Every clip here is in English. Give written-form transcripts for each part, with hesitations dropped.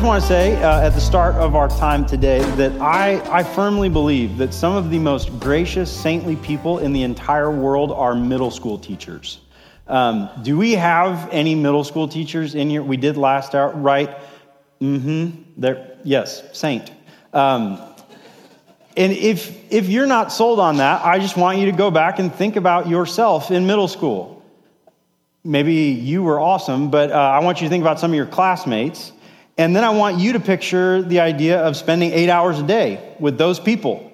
just want to say at the start of our time today that I firmly believe that some of the most gracious, saintly people in the entire world are middle school teachers. Do we have any middle school teachers in here? We did last hour, right? There, yes, saint. And if you're not sold on that, I just want you to go back and think about yourself in middle school. Maybe you were awesome, but I want you to think about some of your classmates. And then I want you to picture the idea of spending 8 hours a day with those people.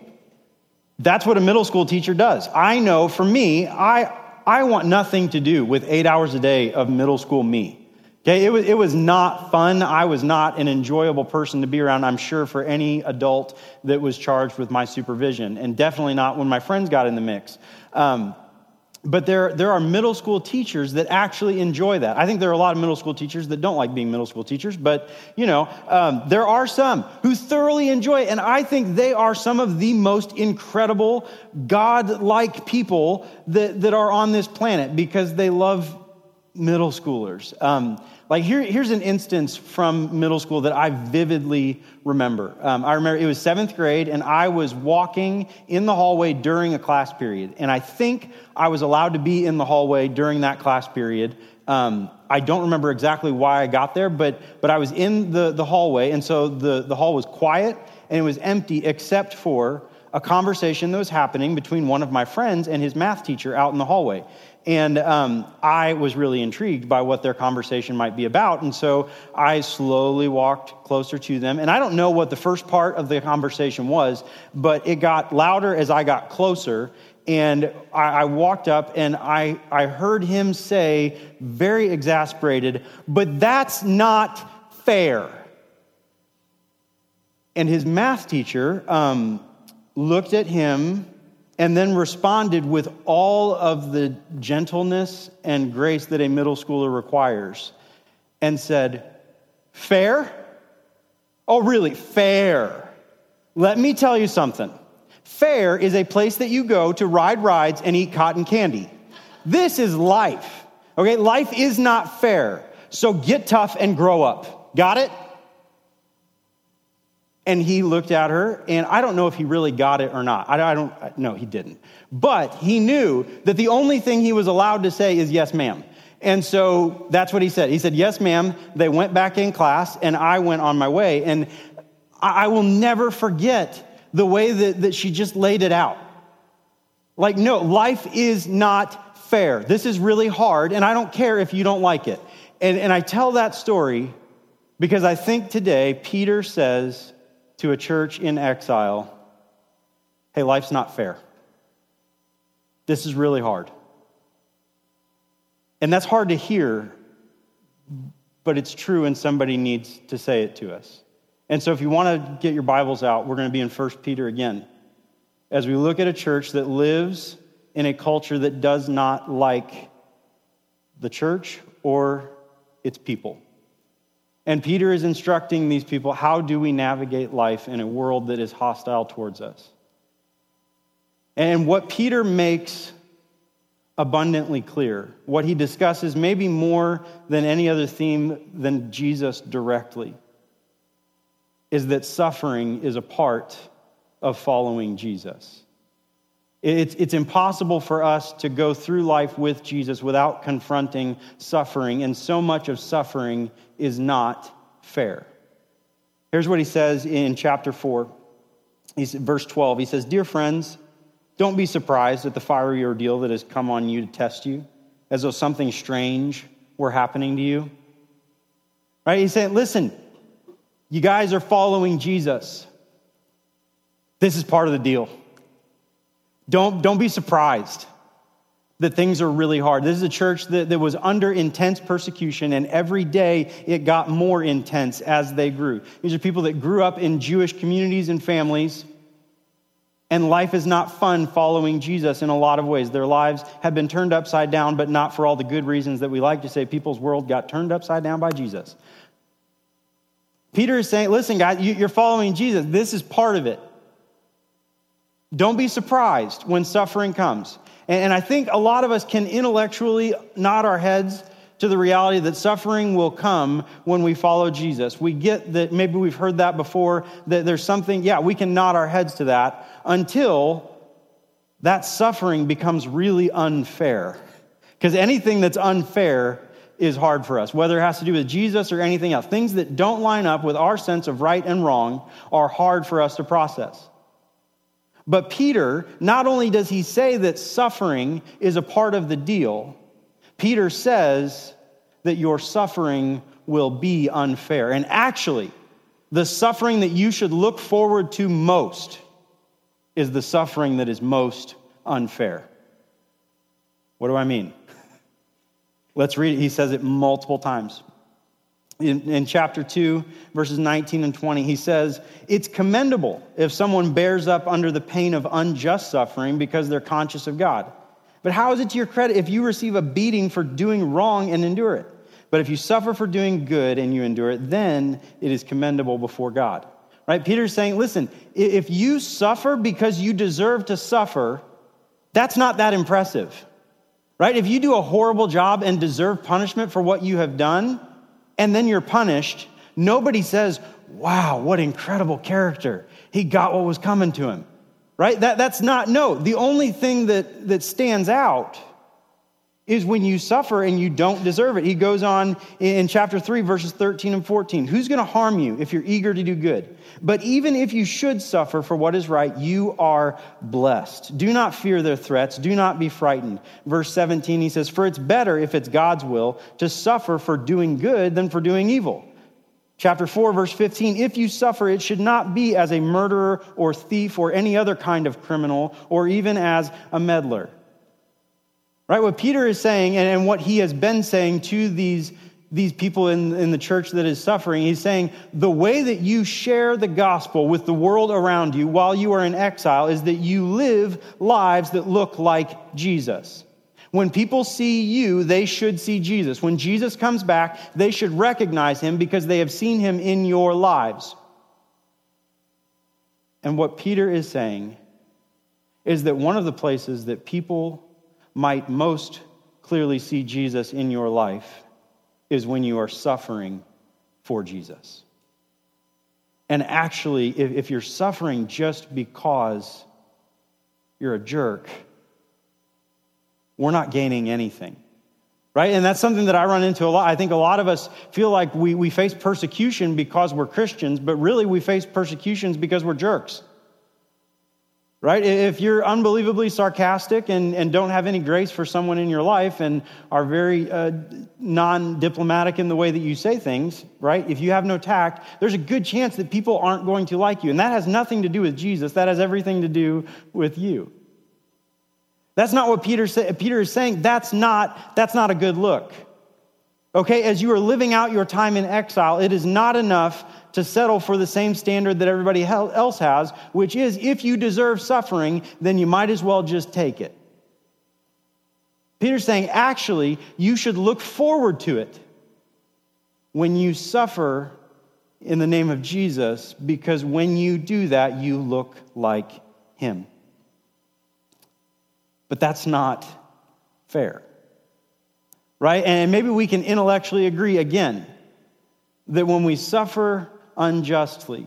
That's what a middle school teacher does. I know for me, I want nothing to do with 8 hours a day of middle school me. Okay, it was not fun. I was not an enjoyable person to be around, I'm sure, for any adult that was charged with my supervision, and definitely not when my friends got in the mix. But there are middle school teachers that actually enjoy that. I think there are a lot of middle school teachers that don't like being middle school teachers, but there are some who thoroughly enjoy it, and I think they are some of the most incredible, God-like people that are on this planet because they love middle schoolers. Here's an instance from middle school that I vividly remember. I remember it was seventh grade, and I was walking in the hallway during a class period. And I think I was allowed to be in the hallway during that class period. I don't remember exactly why I got there, but I was in the hallway, and so the hall was quiet, and it was empty except for a conversation that was happening between one of my friends and his math teacher out in the hallway. And I was really intrigued by what their conversation might be about. And so I slowly walked closer to them. And I don't know what the first part of the conversation was, but it got louder as I got closer. And I walked up and I heard him say, very exasperated, "But that's not fair." And his math teacher looked at him and then responded with all of the gentleness and grace that a middle schooler requires, and said, "Fair? Oh, really, fair? Let me tell you something. Fair is a place that you go to ride rides and eat cotton candy. This is life, okay? Life is not fair, so get tough and grow up. Got it?" And he looked at her, and I don't know if he really got it or not. No, he didn't. But he knew that the only thing he was allowed to say is, "Yes, ma'am." And so that's what he said. He said, "Yes, ma'am." They went back in class, and I went on my way. And I will never forget the way that she just laid it out. Like, no, life is not fair. This is really hard, and I don't care if you don't like it. And I tell that story because I think today Peter says to a church in exile, "Hey, life's not fair. This is really hard." And that's hard to hear, but it's true, and somebody needs to say it to us. And so if you want to get your Bibles out, we're going to be in 1 Peter again, as we look at a church that lives in a culture that does not like the church or its people. And Peter is instructing these people, how do we navigate life in a world that is hostile towards us? And what Peter makes abundantly clear, what he discusses maybe more than any other theme than Jesus directly, is that suffering is a part of following Jesus. It's impossible for us to go through life with Jesus without confronting suffering, and so much of suffering is not fair. Here's what he says in chapter 4, verse 12. He says, "Dear friends, don't be surprised at the fiery ordeal that has come on you to test you, as though something strange were happening to you." Right? He's saying, listen, you guys are following Jesus. This is part of the deal. Don't be surprised that things are really hard. This is a church that was under intense persecution, and every day it got more intense as they grew. These are people that grew up in Jewish communities and families, and life is not fun following Jesus in a lot of ways. Their lives have been turned upside down, but not for all the good reasons that we like to say. People's world got turned upside down by Jesus. Peter is saying, listen, guys, you're following Jesus. This is part of it. Don't be surprised when suffering comes. And I think a lot of us can intellectually nod our heads to the reality that suffering will come when we follow Jesus. We get that, maybe we've heard that before, that there's something, yeah, we can nod our heads to that until that suffering becomes really unfair. Because anything that's unfair is hard for us, whether it has to do with Jesus or anything else. Things that don't line up with our sense of right and wrong are hard for us to process. But Peter, not only does he say that suffering is a part of the deal, Peter says that your suffering will be unfair. And actually, the suffering that you should look forward to most is the suffering that is most unfair. What do I mean? Let's read it. He says it multiple times. In chapter 2, verses 19 and 20, he says, it's commendable if someone bears up under the pain of unjust suffering because they're conscious of God. But how is it to your credit if you receive a beating for doing wrong and endure it? But if you suffer for doing good and you endure it, then it is commendable before God. Right? Peter's saying, listen, if you suffer because you deserve to suffer, that's not that impressive. Right? If you do a horrible job and deserve punishment for what you have done, and then you're punished, nobody says, wow, what incredible character. He got what was coming to him, right? That's not, the only thing that stands out is when you suffer and you don't deserve it. He goes on in chapter 3, verses 13 and 14. Who's going to harm you if you're eager to do good? But even if you should suffer for what is right, you are blessed. Do not fear their threats. Do not be frightened. Verse 17, he says, for it's better, if it's God's will, to suffer for doing good than for doing evil. Chapter 4, verse 15, if you suffer, it should not be as a murderer or thief or any other kind of criminal or even as a meddler. Right, what Peter is saying and what he has been saying to these people in the church that is suffering, he's saying the way that you share the gospel with the world around you while you are in exile is that you live lives that look like Jesus. When people see you, they should see Jesus. When Jesus comes back, they should recognize him because they have seen him in your lives. And what Peter is saying is that one of the places that people might most clearly see Jesus in your life is when you are suffering for Jesus. And actually, if you're suffering just because you're a jerk, we're not gaining anything, right? And that's something that I run into a lot. I think a lot of us feel like we face persecution because we're Christians, but really we face persecutions because we're jerks. Right? If you're unbelievably sarcastic and don't have any grace for someone in your life and are very non-diplomatic in the way that you say things, right? If you have no tact, there's a good chance that people aren't going to like you. And that has nothing to do with Jesus. That has everything to do with you. That's not what Peter is saying. That's not a good look. Okay, as you are living out your time in exile, it is not enough to settle for the same standard that everybody else has, which is if you deserve suffering, then you might as well just take it. Peter's saying, actually, you should look forward to it when you suffer in the name of Jesus, because when you do that, you look like him. But that's not fair. Right? And maybe we can intellectually agree again that when we suffer unjustly,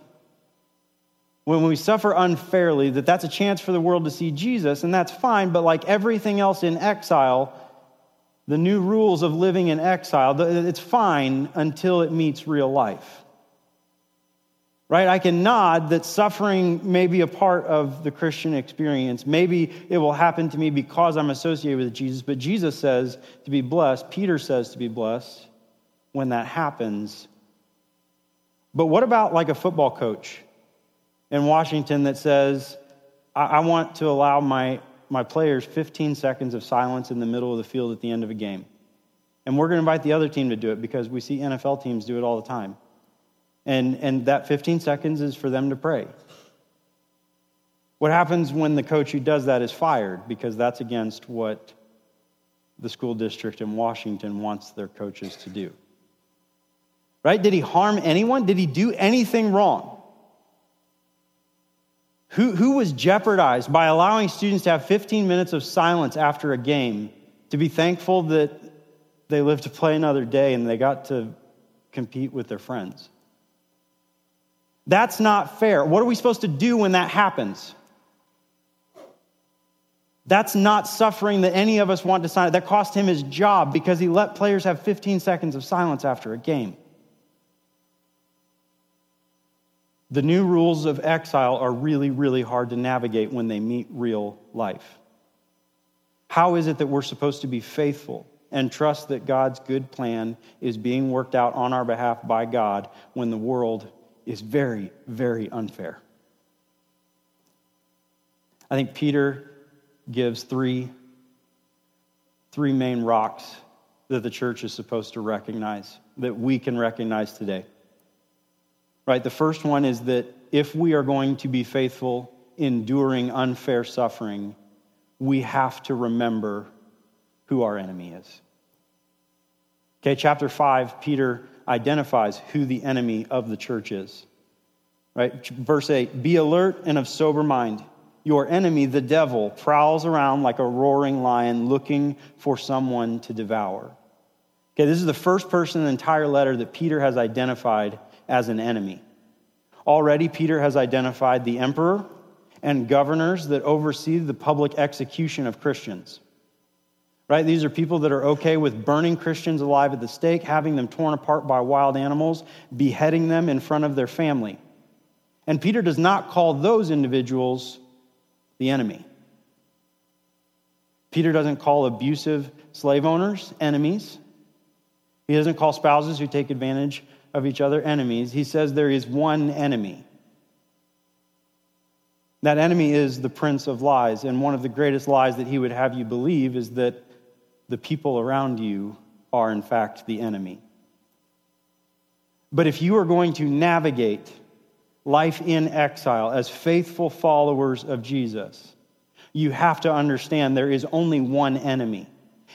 when we suffer unfairly, that that's a chance for the world to see Jesus, and that's fine, but like everything else in exile, the new rules of living in exile, it's fine until it meets real life. Right? I can nod that suffering may be a part of the Christian experience. Maybe it will happen to me because I'm associated with Jesus, but Jesus says to be blessed. Peter says to be blessed when that happens. But what about like a football coach in Washington that says, I want to allow my players 15 seconds of silence in the middle of the field at the end of a game. And we're going to invite the other team to do it because we see NFL teams do it all the time. And that 15 seconds is for them to pray. What happens when the coach who does that is fired? Because that's against what the school district in Washington wants their coaches to do. Right? Did he harm anyone? Did he do anything wrong? Who was jeopardized by allowing students to have 15 minutes of silence after a game to be thankful that they lived to play another day and they got to compete with their friends. That's not fair. What are we supposed to do when that happens? That's not suffering that any of us want to sign. That cost him his job because he let players have 15 seconds of silence after a game. The new rules of exile are really, really hard to navigate when they meet real life. How is it that we're supposed to be faithful and trust that God's good plan is being worked out on our behalf by God when the world is very, very unfair? I think Peter gives three main rocks that the church is supposed to recognize, that we can recognize today. Right, the first one is that if we are going to be faithful enduring unfair suffering, we have to remember who our enemy is. Okay, chapter 5, Peter identifies who the enemy of the church is. Right, verse 8, be alert and of sober mind. Your enemy, the devil, prowls around like a roaring lion looking for someone to devour. Okay, this is the first person in the entire letter that Peter has identified as an enemy. Already, Peter has identified the emperor and governors that oversee the public execution of Christians. Right? These are people that are okay with burning Christians alive at the stake, having them torn apart by wild animals, beheading them in front of their family. And Peter does not call those individuals the enemy. Peter doesn't call abusive slave owners enemies. He doesn't call spouses who take advantage of each other enemies. He says there is one enemy. That enemy is the prince of lies, and one of the greatest lies that he would have you believe is that the people around you are in fact the enemy. But if you are going to navigate life in exile as faithful followers of Jesus, you have to understand there is only one enemy.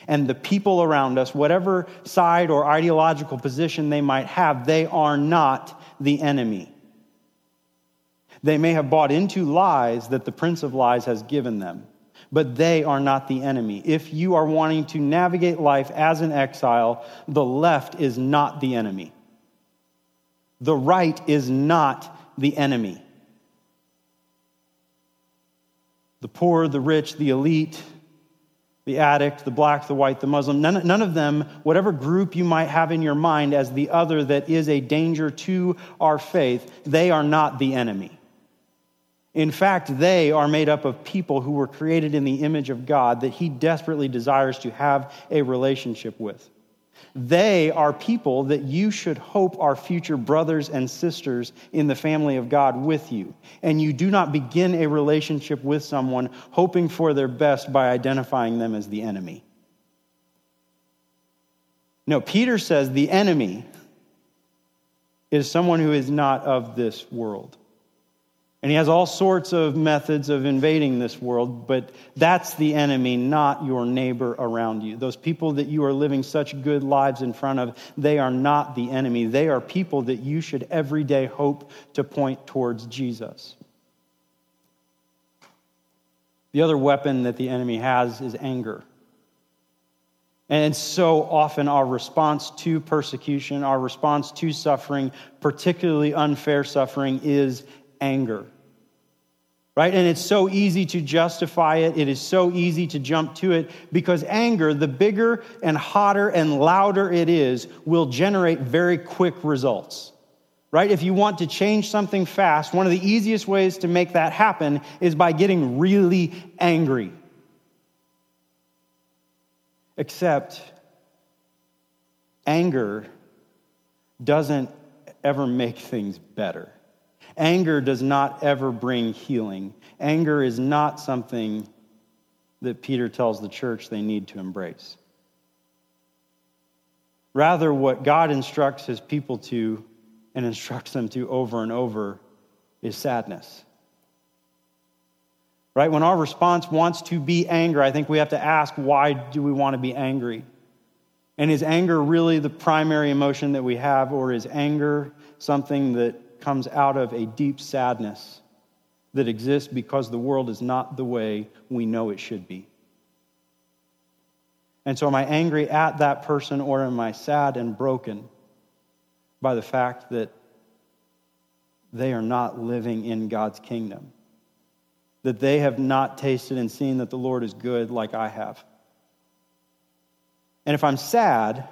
And the people around us, whatever side or ideological position they might have, they are not the enemy. They may have bought into lies that the Prince of Lies has given them, but they are not the enemy. If you are wanting to navigate life as an exile, the left is not the enemy. The right is not the enemy. The poor, the rich, the elite, the addict, the black, the white, the Muslim, none of them, whatever group you might have in your mind as the other that is a danger to our faith, they are not the enemy. In fact, they are made up of people who were created in the image of God that he desperately desires to have a relationship with. They are people that you should hope are future brothers and sisters in the family of God with you. And you do not begin a relationship with someone hoping for their best by identifying them as the enemy. No, Peter says the enemy is someone who is not of this world. And he has all sorts of methods of invading this world, but that's the enemy, not your neighbor around you. Those people that you are living such good lives in front of, they are not the enemy. They are people that you should every day hope to point towards Jesus. The other weapon that the enemy has is anger. And so often our response to persecution, our response to suffering, particularly unfair suffering, is anger. Right? And it's so easy to justify it. It is so easy to jump to it because anger, the bigger and hotter and louder it is, will generate very quick results. Right? If you want to change something fast, one of the easiest ways to make that happen is by getting really angry. Except anger doesn't ever make things better. Anger does not ever bring healing. Anger is not something that Peter tells the church they need to embrace. Rather, what God instructs his people to and instructs them to over and over is sadness. Right? When our response wants to be anger, I think we have to ask, why do we want to be angry? And is anger really the primary emotion that we have, or is anger something that comes out of a deep sadness that exists because the world is not the way we know it should be? And so am I angry at that person, or am I sad and broken by the fact that they are not living in God's kingdom? That they have not tasted and seen that the Lord is good like I have. And if I'm sad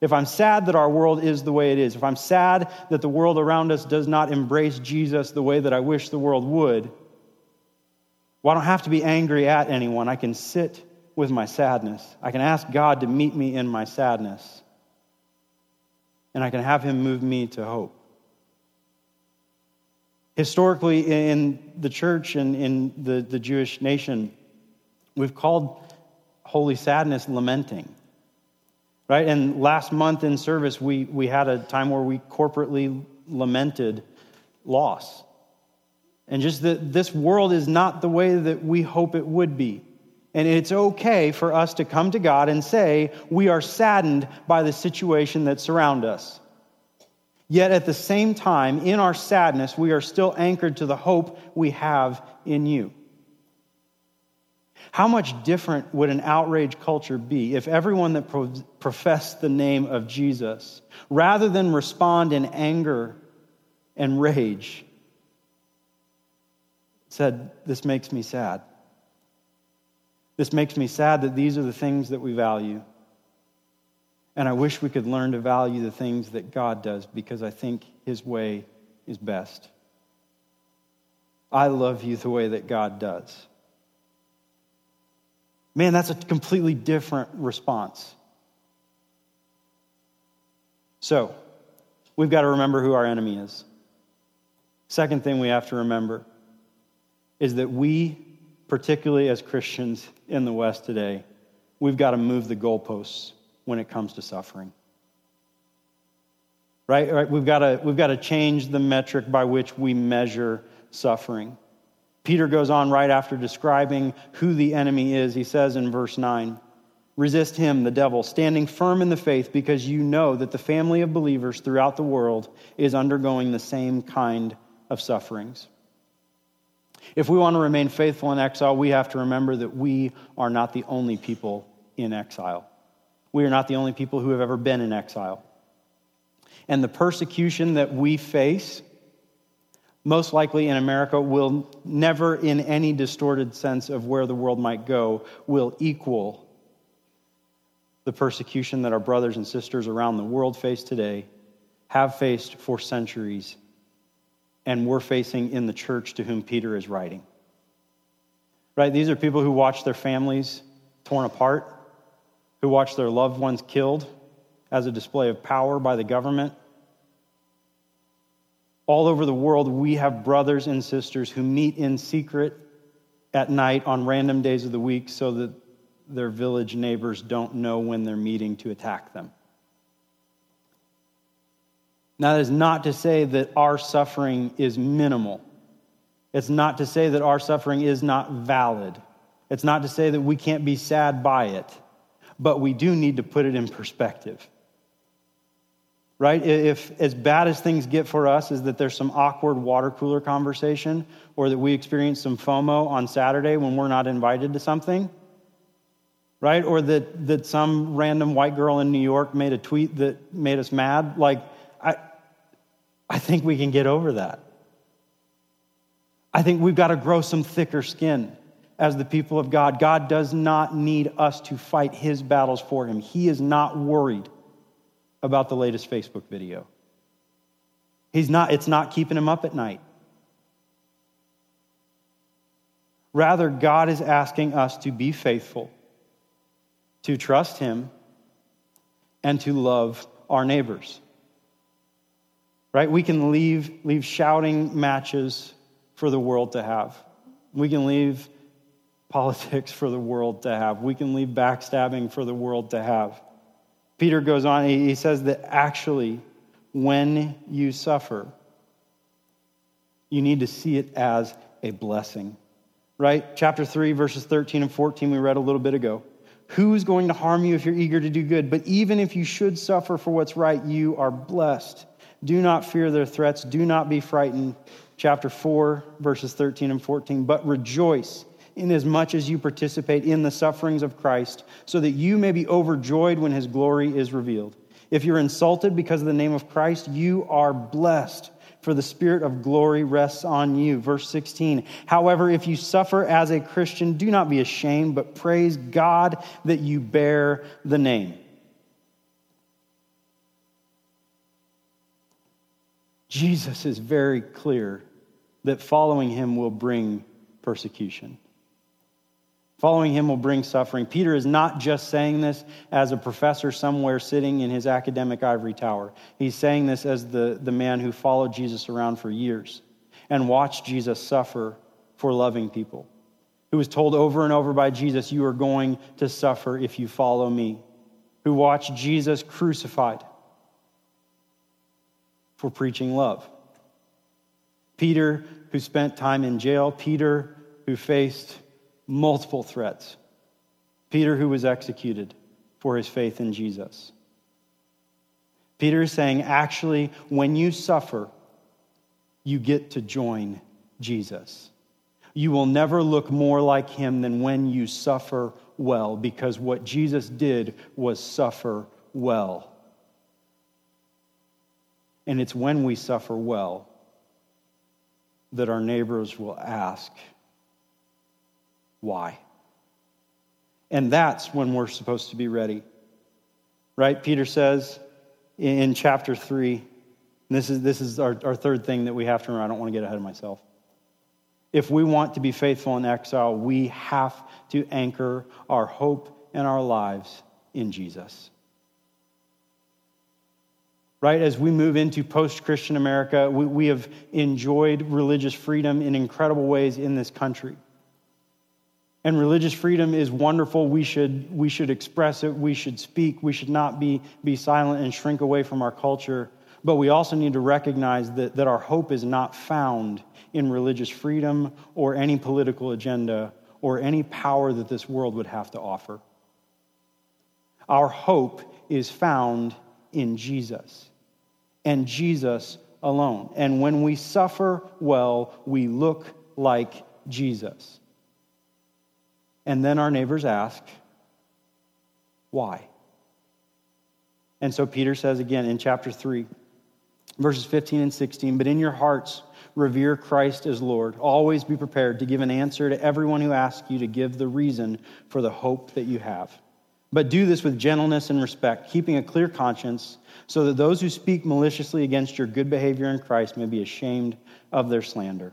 that our world is the way it is, if I'm sad that the world around us does not embrace Jesus the way that I wish the world would, well, I don't have to be angry at anyone. I can sit with my sadness. I can ask God to meet me in my sadness. And I can have Him move me to hope. Historically, in the church and in the Jewish nation, we've called holy sadness lamenting, right? And last month in service, we had a time where we corporately lamented loss. And just that this world is not the way that we hope it would be. And it's okay for us to come to God and say, we are saddened by the situation that surrounds us. Yet at the same time, in our sadness, we are still anchored to the hope we have in you. How much different would an outrage culture be if everyone that professed the name of Jesus, rather than respond in anger and rage, said, this makes me sad. This makes me sad that these are the things that we value. And I wish we could learn to value the things that God does, because I think His way is best. I love you the way that God does. Man, that's a completely different response. So, we've got to remember who our enemy is. Second thing we have to remember is that we, particularly as Christians in the West today, we've got to move the goalposts when it comes to suffering. Right? We've got to change the metric by which we measure suffering. Peter goes on right after describing who the enemy is. He says in verse 9, resist him, the devil, standing firm in the faith, because you know that the family of believers throughout the world is undergoing the same kind of sufferings. If we want to remain faithful in exile, we have to remember that we are not the only people in exile. We are not the only people who have ever been in exile. And the persecution that we face, most likely in America, will never in any distorted sense of where the world might go, will equal the persecution that our brothers and sisters around the world face today, have faced for centuries, and we're facing in the church to whom Peter is writing. Right? These are people who watch their families torn apart, who watch their loved ones killed as a display of power by the government. All over the world, we have brothers and sisters who meet in secret at night on random days of the week so that their village neighbors don't know when they're meeting to attack them. Now, that is not to say that our suffering is minimal. It's not to say that our suffering is not valid. It's not to say that we can't be sad by it. But we do need to put it in perspective, right? If as bad as things get for us is that there's some awkward water cooler conversation, or that we experience some FOMO on Saturday when we're not invited to something, right? Or that some random white girl in New York made a tweet that made us mad. Like, I think we can get over that. I think we've got to grow some thicker skin. As the people of God, God does not need us to fight His battles for Him. He is not worried about the latest Facebook video. It's not keeping Him up at night. Rather, God is asking us to be faithful, to trust Him, and to love our neighbors. Right? We can leave shouting matches for the world to have. We can leave politics for the world to have. We can leave backstabbing for the world to have. Peter goes on, he says that actually, when you suffer, you need to see it as a blessing, right? Chapter 3, verses 13 and 14, we read a little bit ago. Who's going to harm you if you're eager to do good? But even if you should suffer for what's right, you are blessed. Do not fear their threats. Do not be frightened. Chapter 4, verses 13 and 14, but rejoice inasmuch as you participate in the sufferings of Christ, so that you may be overjoyed when his glory is revealed. If you're insulted because of the name of Christ, you are blessed, for the spirit of glory rests on you. Verse 16, however, if you suffer as a Christian, do not be ashamed, but praise God that you bear the name. Jesus is very clear that following him will bring persecution. Following him will bring suffering. Peter is not just saying this as a professor somewhere sitting in his academic ivory tower. He's saying this as the man who followed Jesus around for years and watched Jesus suffer for loving people, who was told over and over by Jesus, you are going to suffer if you follow me, who watched Jesus crucified for preaching love. Peter, who spent time in jail. Peter, who faced multiple threats. Peter, who was executed for his faith in Jesus. Peter is saying, actually, when you suffer, you get to join Jesus. You will never look more like him than when you suffer well, because what Jesus did was suffer well. And it's when we suffer well that our neighbors will ask, why? And that's when we're supposed to be ready, right? Peter says in chapter 3, and this is our third thing that we have to remember. I don't want to get ahead of myself. If we want to be faithful in exile, we have to anchor our hope and our lives in Jesus. Right, as we move into post-Christian America, we have enjoyed religious freedom in incredible ways in this country. And religious freedom is wonderful. We should express it. We should speak. We should not be silent and shrink away from our culture. But we also need to recognize that our hope is not found in religious freedom or any political agenda or any power that this world would have to offer. Our hope is found in Jesus and Jesus alone. And when we suffer well, we look like Jesus. And then our neighbors ask, why? And so Peter says again in chapter 3, verses 15 and 16, but in your hearts revere Christ as Lord. Always be prepared to give an answer to everyone who asks you to give the reason for the hope that you have. But do this with gentleness and respect, keeping a clear conscience, so that those who speak maliciously against your good behavior in Christ may be ashamed of their slander.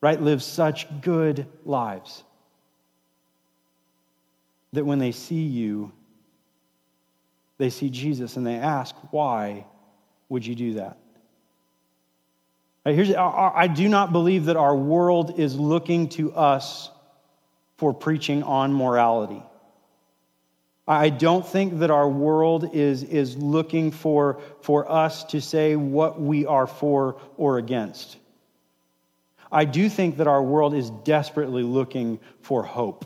Right? Live such good lives that when they see you, they see Jesus and they ask, why would you do that? Right, I do not believe that our world is looking to us for preaching on morality. I don't think that our world is looking for us to say what we are for or against. I do think that our world is desperately looking for hope,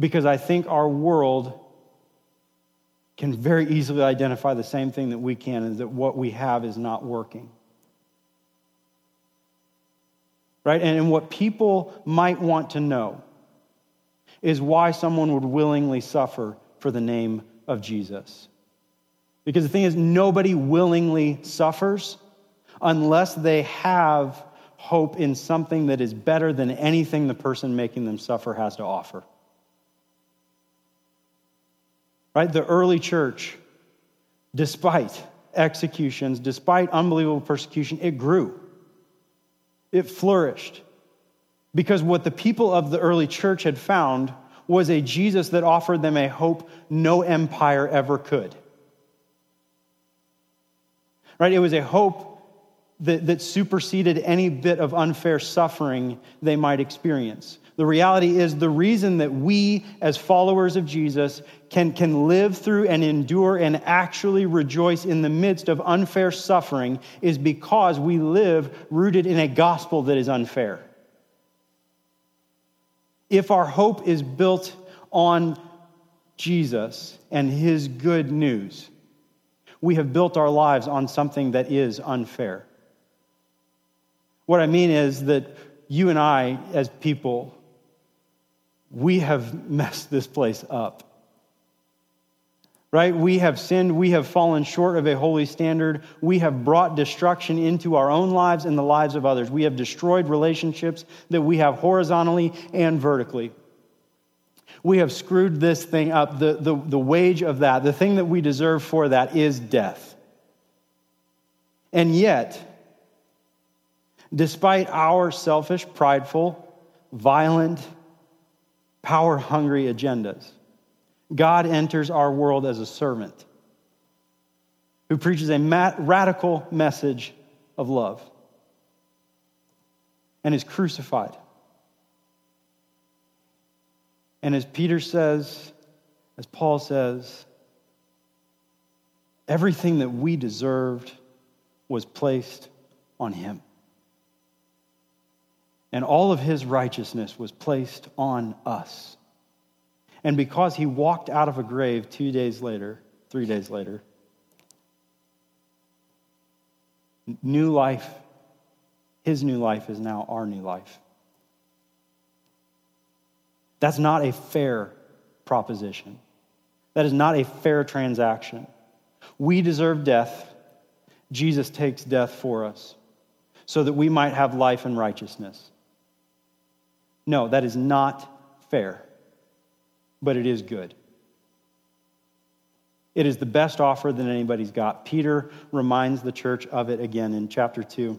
because I think our world can very easily identify the same thing that we can, is that what we have is not working. Right? And what people might want to know is why someone would willingly suffer for the name of Jesus. Because the thing is, nobody willingly suffers unless they have hope in something that is better than anything the person making them suffer has to offer. Right? The early church, despite executions, despite unbelievable persecution, it grew. It flourished. Because what the people of the early church had found was a Jesus that offered them a hope no empire ever could. Right? It was a hope that superseded any bit of unfair suffering they might experience. The reality is, the reason that we as followers of Jesus can live through and endure and actually rejoice in the midst of unfair suffering is because we live rooted in a gospel that is unfair. If our hope is built on Jesus and his good news, we have built our lives on something that is unfair. What I mean is that you and I, as people, we have messed this place up. Right? We have sinned. We have fallen short of a holy standard. We have brought destruction into our own lives and the lives of others. We have destroyed relationships that we have horizontally and vertically. We have screwed this thing up. The wage of that, the thing that we deserve for that, is death. And yet, despite our selfish, prideful, violent, power-hungry agendas, God enters our world as a servant who preaches a radical message of love and is crucified. And as Peter says, as Paul says, everything that we deserved was placed on him. And all of his righteousness was placed on us. And because he walked out of a grave 3 days later, new life, his new life is now our new life. That's not a fair proposition. That is not a fair transaction. We deserve death. Jesus takes death for us so that we might have life and righteousness. No, that is not fair. But it is good. It is the best offer that anybody's got. Peter reminds the church of it again in chapter 2,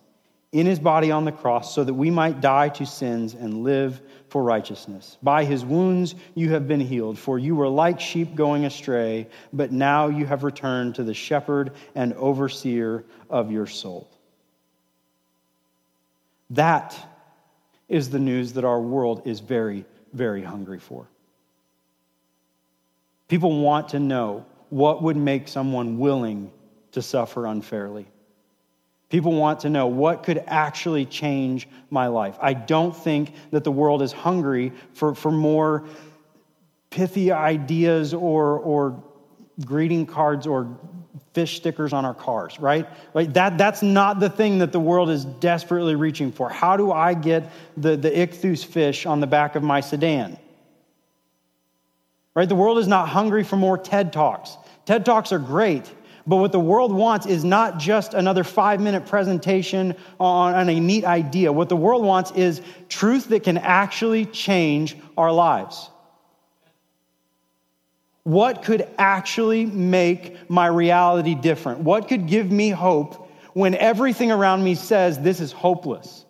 in his body on the cross so that we might die to sins and live for righteousness. By his wounds you have been healed, for you were like sheep going astray, but now you have returned to the shepherd and overseer of your soul." That is the news that our world is very, very hungry for. People want to know what would make someone willing to suffer unfairly. People want to know, what could actually change my life? I don't think that the world is hungry for more pithy ideas or greeting cards or fish stickers on our cars, right? Like that's not the thing that the world is desperately reaching for. How do I get the ichthus fish on the back of my sedan? Right? The world is not hungry for more TED Talks. TED Talks are great. But what the world wants is not just another 5-minute presentation on a neat idea. What the world wants is truth that can actually change our lives. What could actually make my reality different? What could give me hope when everything around me says this is hopeless?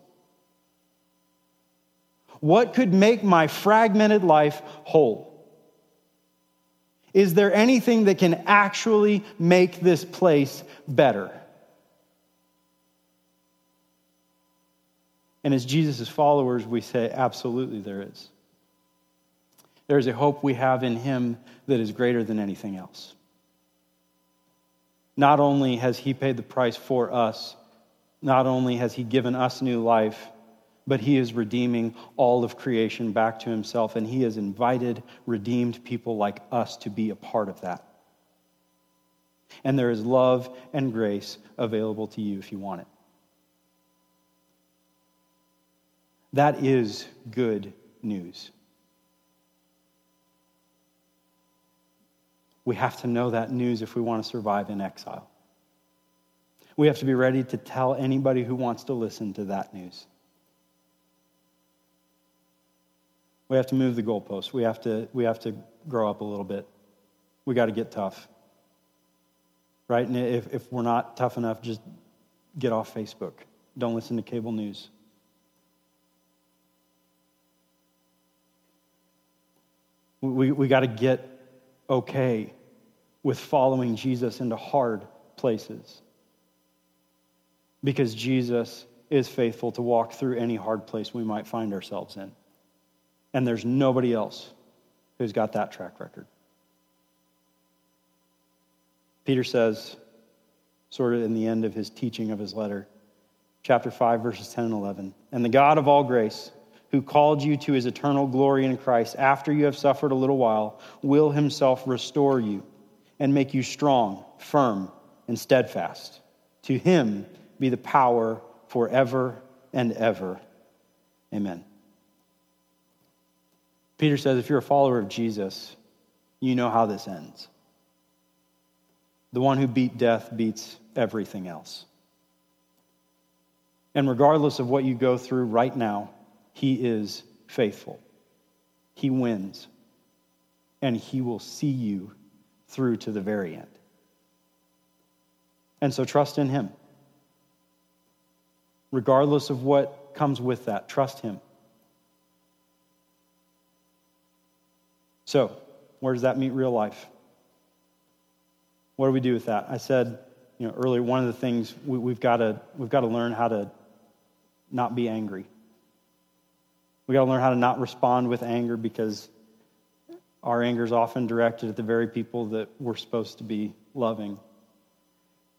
What could make my fragmented life whole? Is there anything that can actually make this place better? And as Jesus' followers, we say, absolutely there is. There is a hope we have in him that is greater than anything else. Not only has he paid the price for us, not only has he given us new life, but he is redeeming all of creation back to himself, and he has invited redeemed people like us to be a part of that. And there is love and grace available to you if you want it. That is good news. We have to know that news if we want to survive in exile. We have to be ready to tell anybody who wants to listen to that news. We have to move the goalposts. We have to grow up a little bit. We got to get tough, right? And if we're not tough enough, just get off Facebook. Don't listen to cable news. We got to get okay with following Jesus into hard places, because Jesus is faithful to walk through any hard place we might find ourselves in. And there's nobody else who's got that track record. Peter says, sort of in the end of his teaching of his letter, chapter 5, verses 10 and 11, "And the God of all grace, who called you to his eternal glory in Christ, after you have suffered a little while, will himself restore you and make you strong, firm, and steadfast. To him be the power forever and ever. Amen." Peter says, if you're a follower of Jesus, you know how this ends. The one who beat death beats everything else. And regardless of what you go through right now, he is faithful. He wins. And he will see you through to the very end. And so trust in him. Regardless of what comes with that, trust him. So, where does that meet real life? What do we do with that? I said, earlier, one of the things we've got to learn how to not be angry. We got to learn how to not respond with anger, because our anger is often directed at the very people that we're supposed to be loving.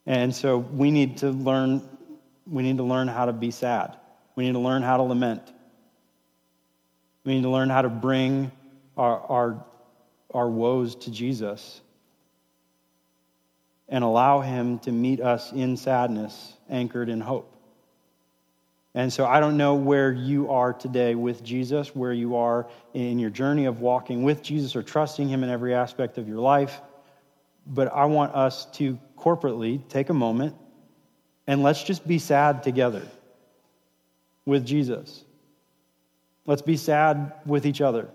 And so we need to learn how to be sad. We need to learn how to lament. We need to learn how to bring our woes to Jesus and allow him to meet us in sadness, anchored in hope. And so I don't know where you are today with Jesus, where you are in your journey of walking with Jesus or trusting him in every aspect of your life, but I want us to corporately take a moment and let's just be sad together with Jesus. Let's be sad with each other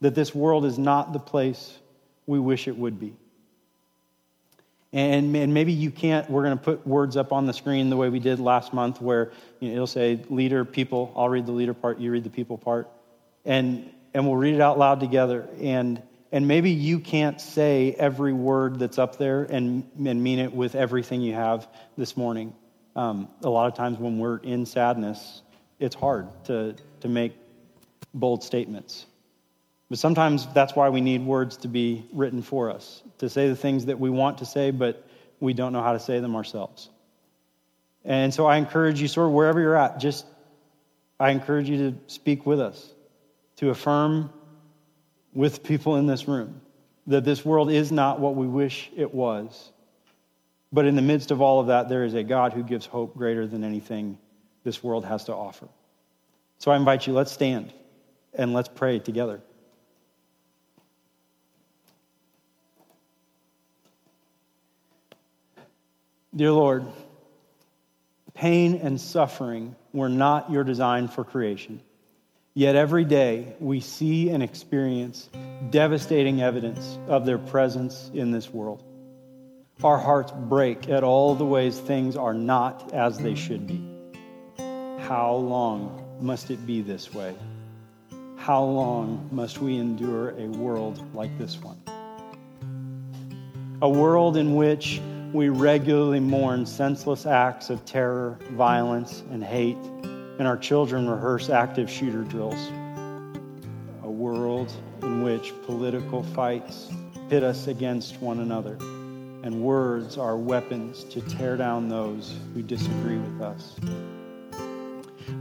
that this world is not the place we wish it would be. And maybe you can't, we're going to put words up on the screen the way we did last month, where it'll say leader, people. I'll read the leader part, you read the people part. And we'll read it out loud together. And maybe you can't say every word that's up there and mean it with everything you have this morning. A lot of times when we're in sadness, it's hard to make bold statements. But sometimes that's why we need words to be written for us, to say the things that we want to say, but we don't know how to say them ourselves. And so I encourage you, sort of wherever you're at, I encourage you to speak with us, to affirm with people in this room that this world is not what we wish it was. But in the midst of all of that, there is a God who gives hope greater than anything this world has to offer. So I invite you, let's stand and let's pray together. Dear Lord, pain and suffering were not your design for creation. Yet every day we see and experience devastating evidence of their presence in this world. Our hearts break at all the ways things are not as they should be. How long must it be this way? How long must we endure a world like this one? A world in which we regularly mourn senseless acts of terror, violence, and hate, and our children rehearse active shooter drills. A world in which political fights pit us against one another, and words are weapons to tear down those who disagree with us.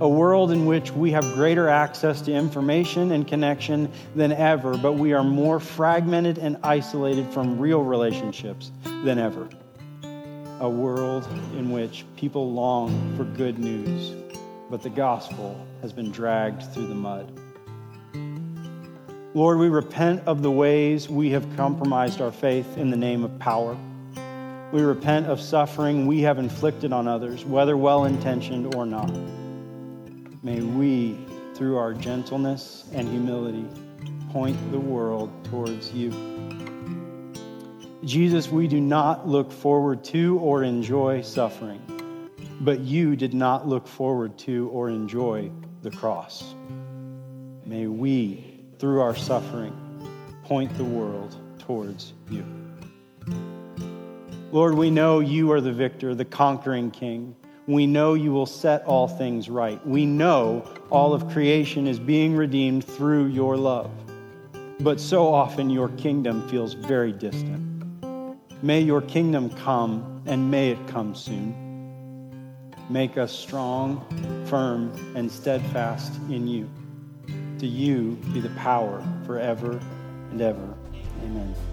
A world in which we have greater access to information and connection than ever, but we are more fragmented and isolated from real relationships than ever. A world in which people long for good news, but the gospel has been dragged through the mud. Lord, we repent of the ways we have compromised our faith in the name of power. We repent of suffering we have inflicted on others, whether well-intentioned or not. May we, through our gentleness and humility, point the world towards you. Jesus, we do not look forward to or enjoy suffering. But you did not look forward to or enjoy the cross. May we, through our suffering, point the world towards you. Lord, we know you are the victor, the conquering king. We know you will set all things right. We know all of creation is being redeemed through your love. But so often your kingdom feels very distant. May your kingdom come, and may it come soon. Make us strong, firm, and steadfast in you. To you be the power forever and ever. Amen.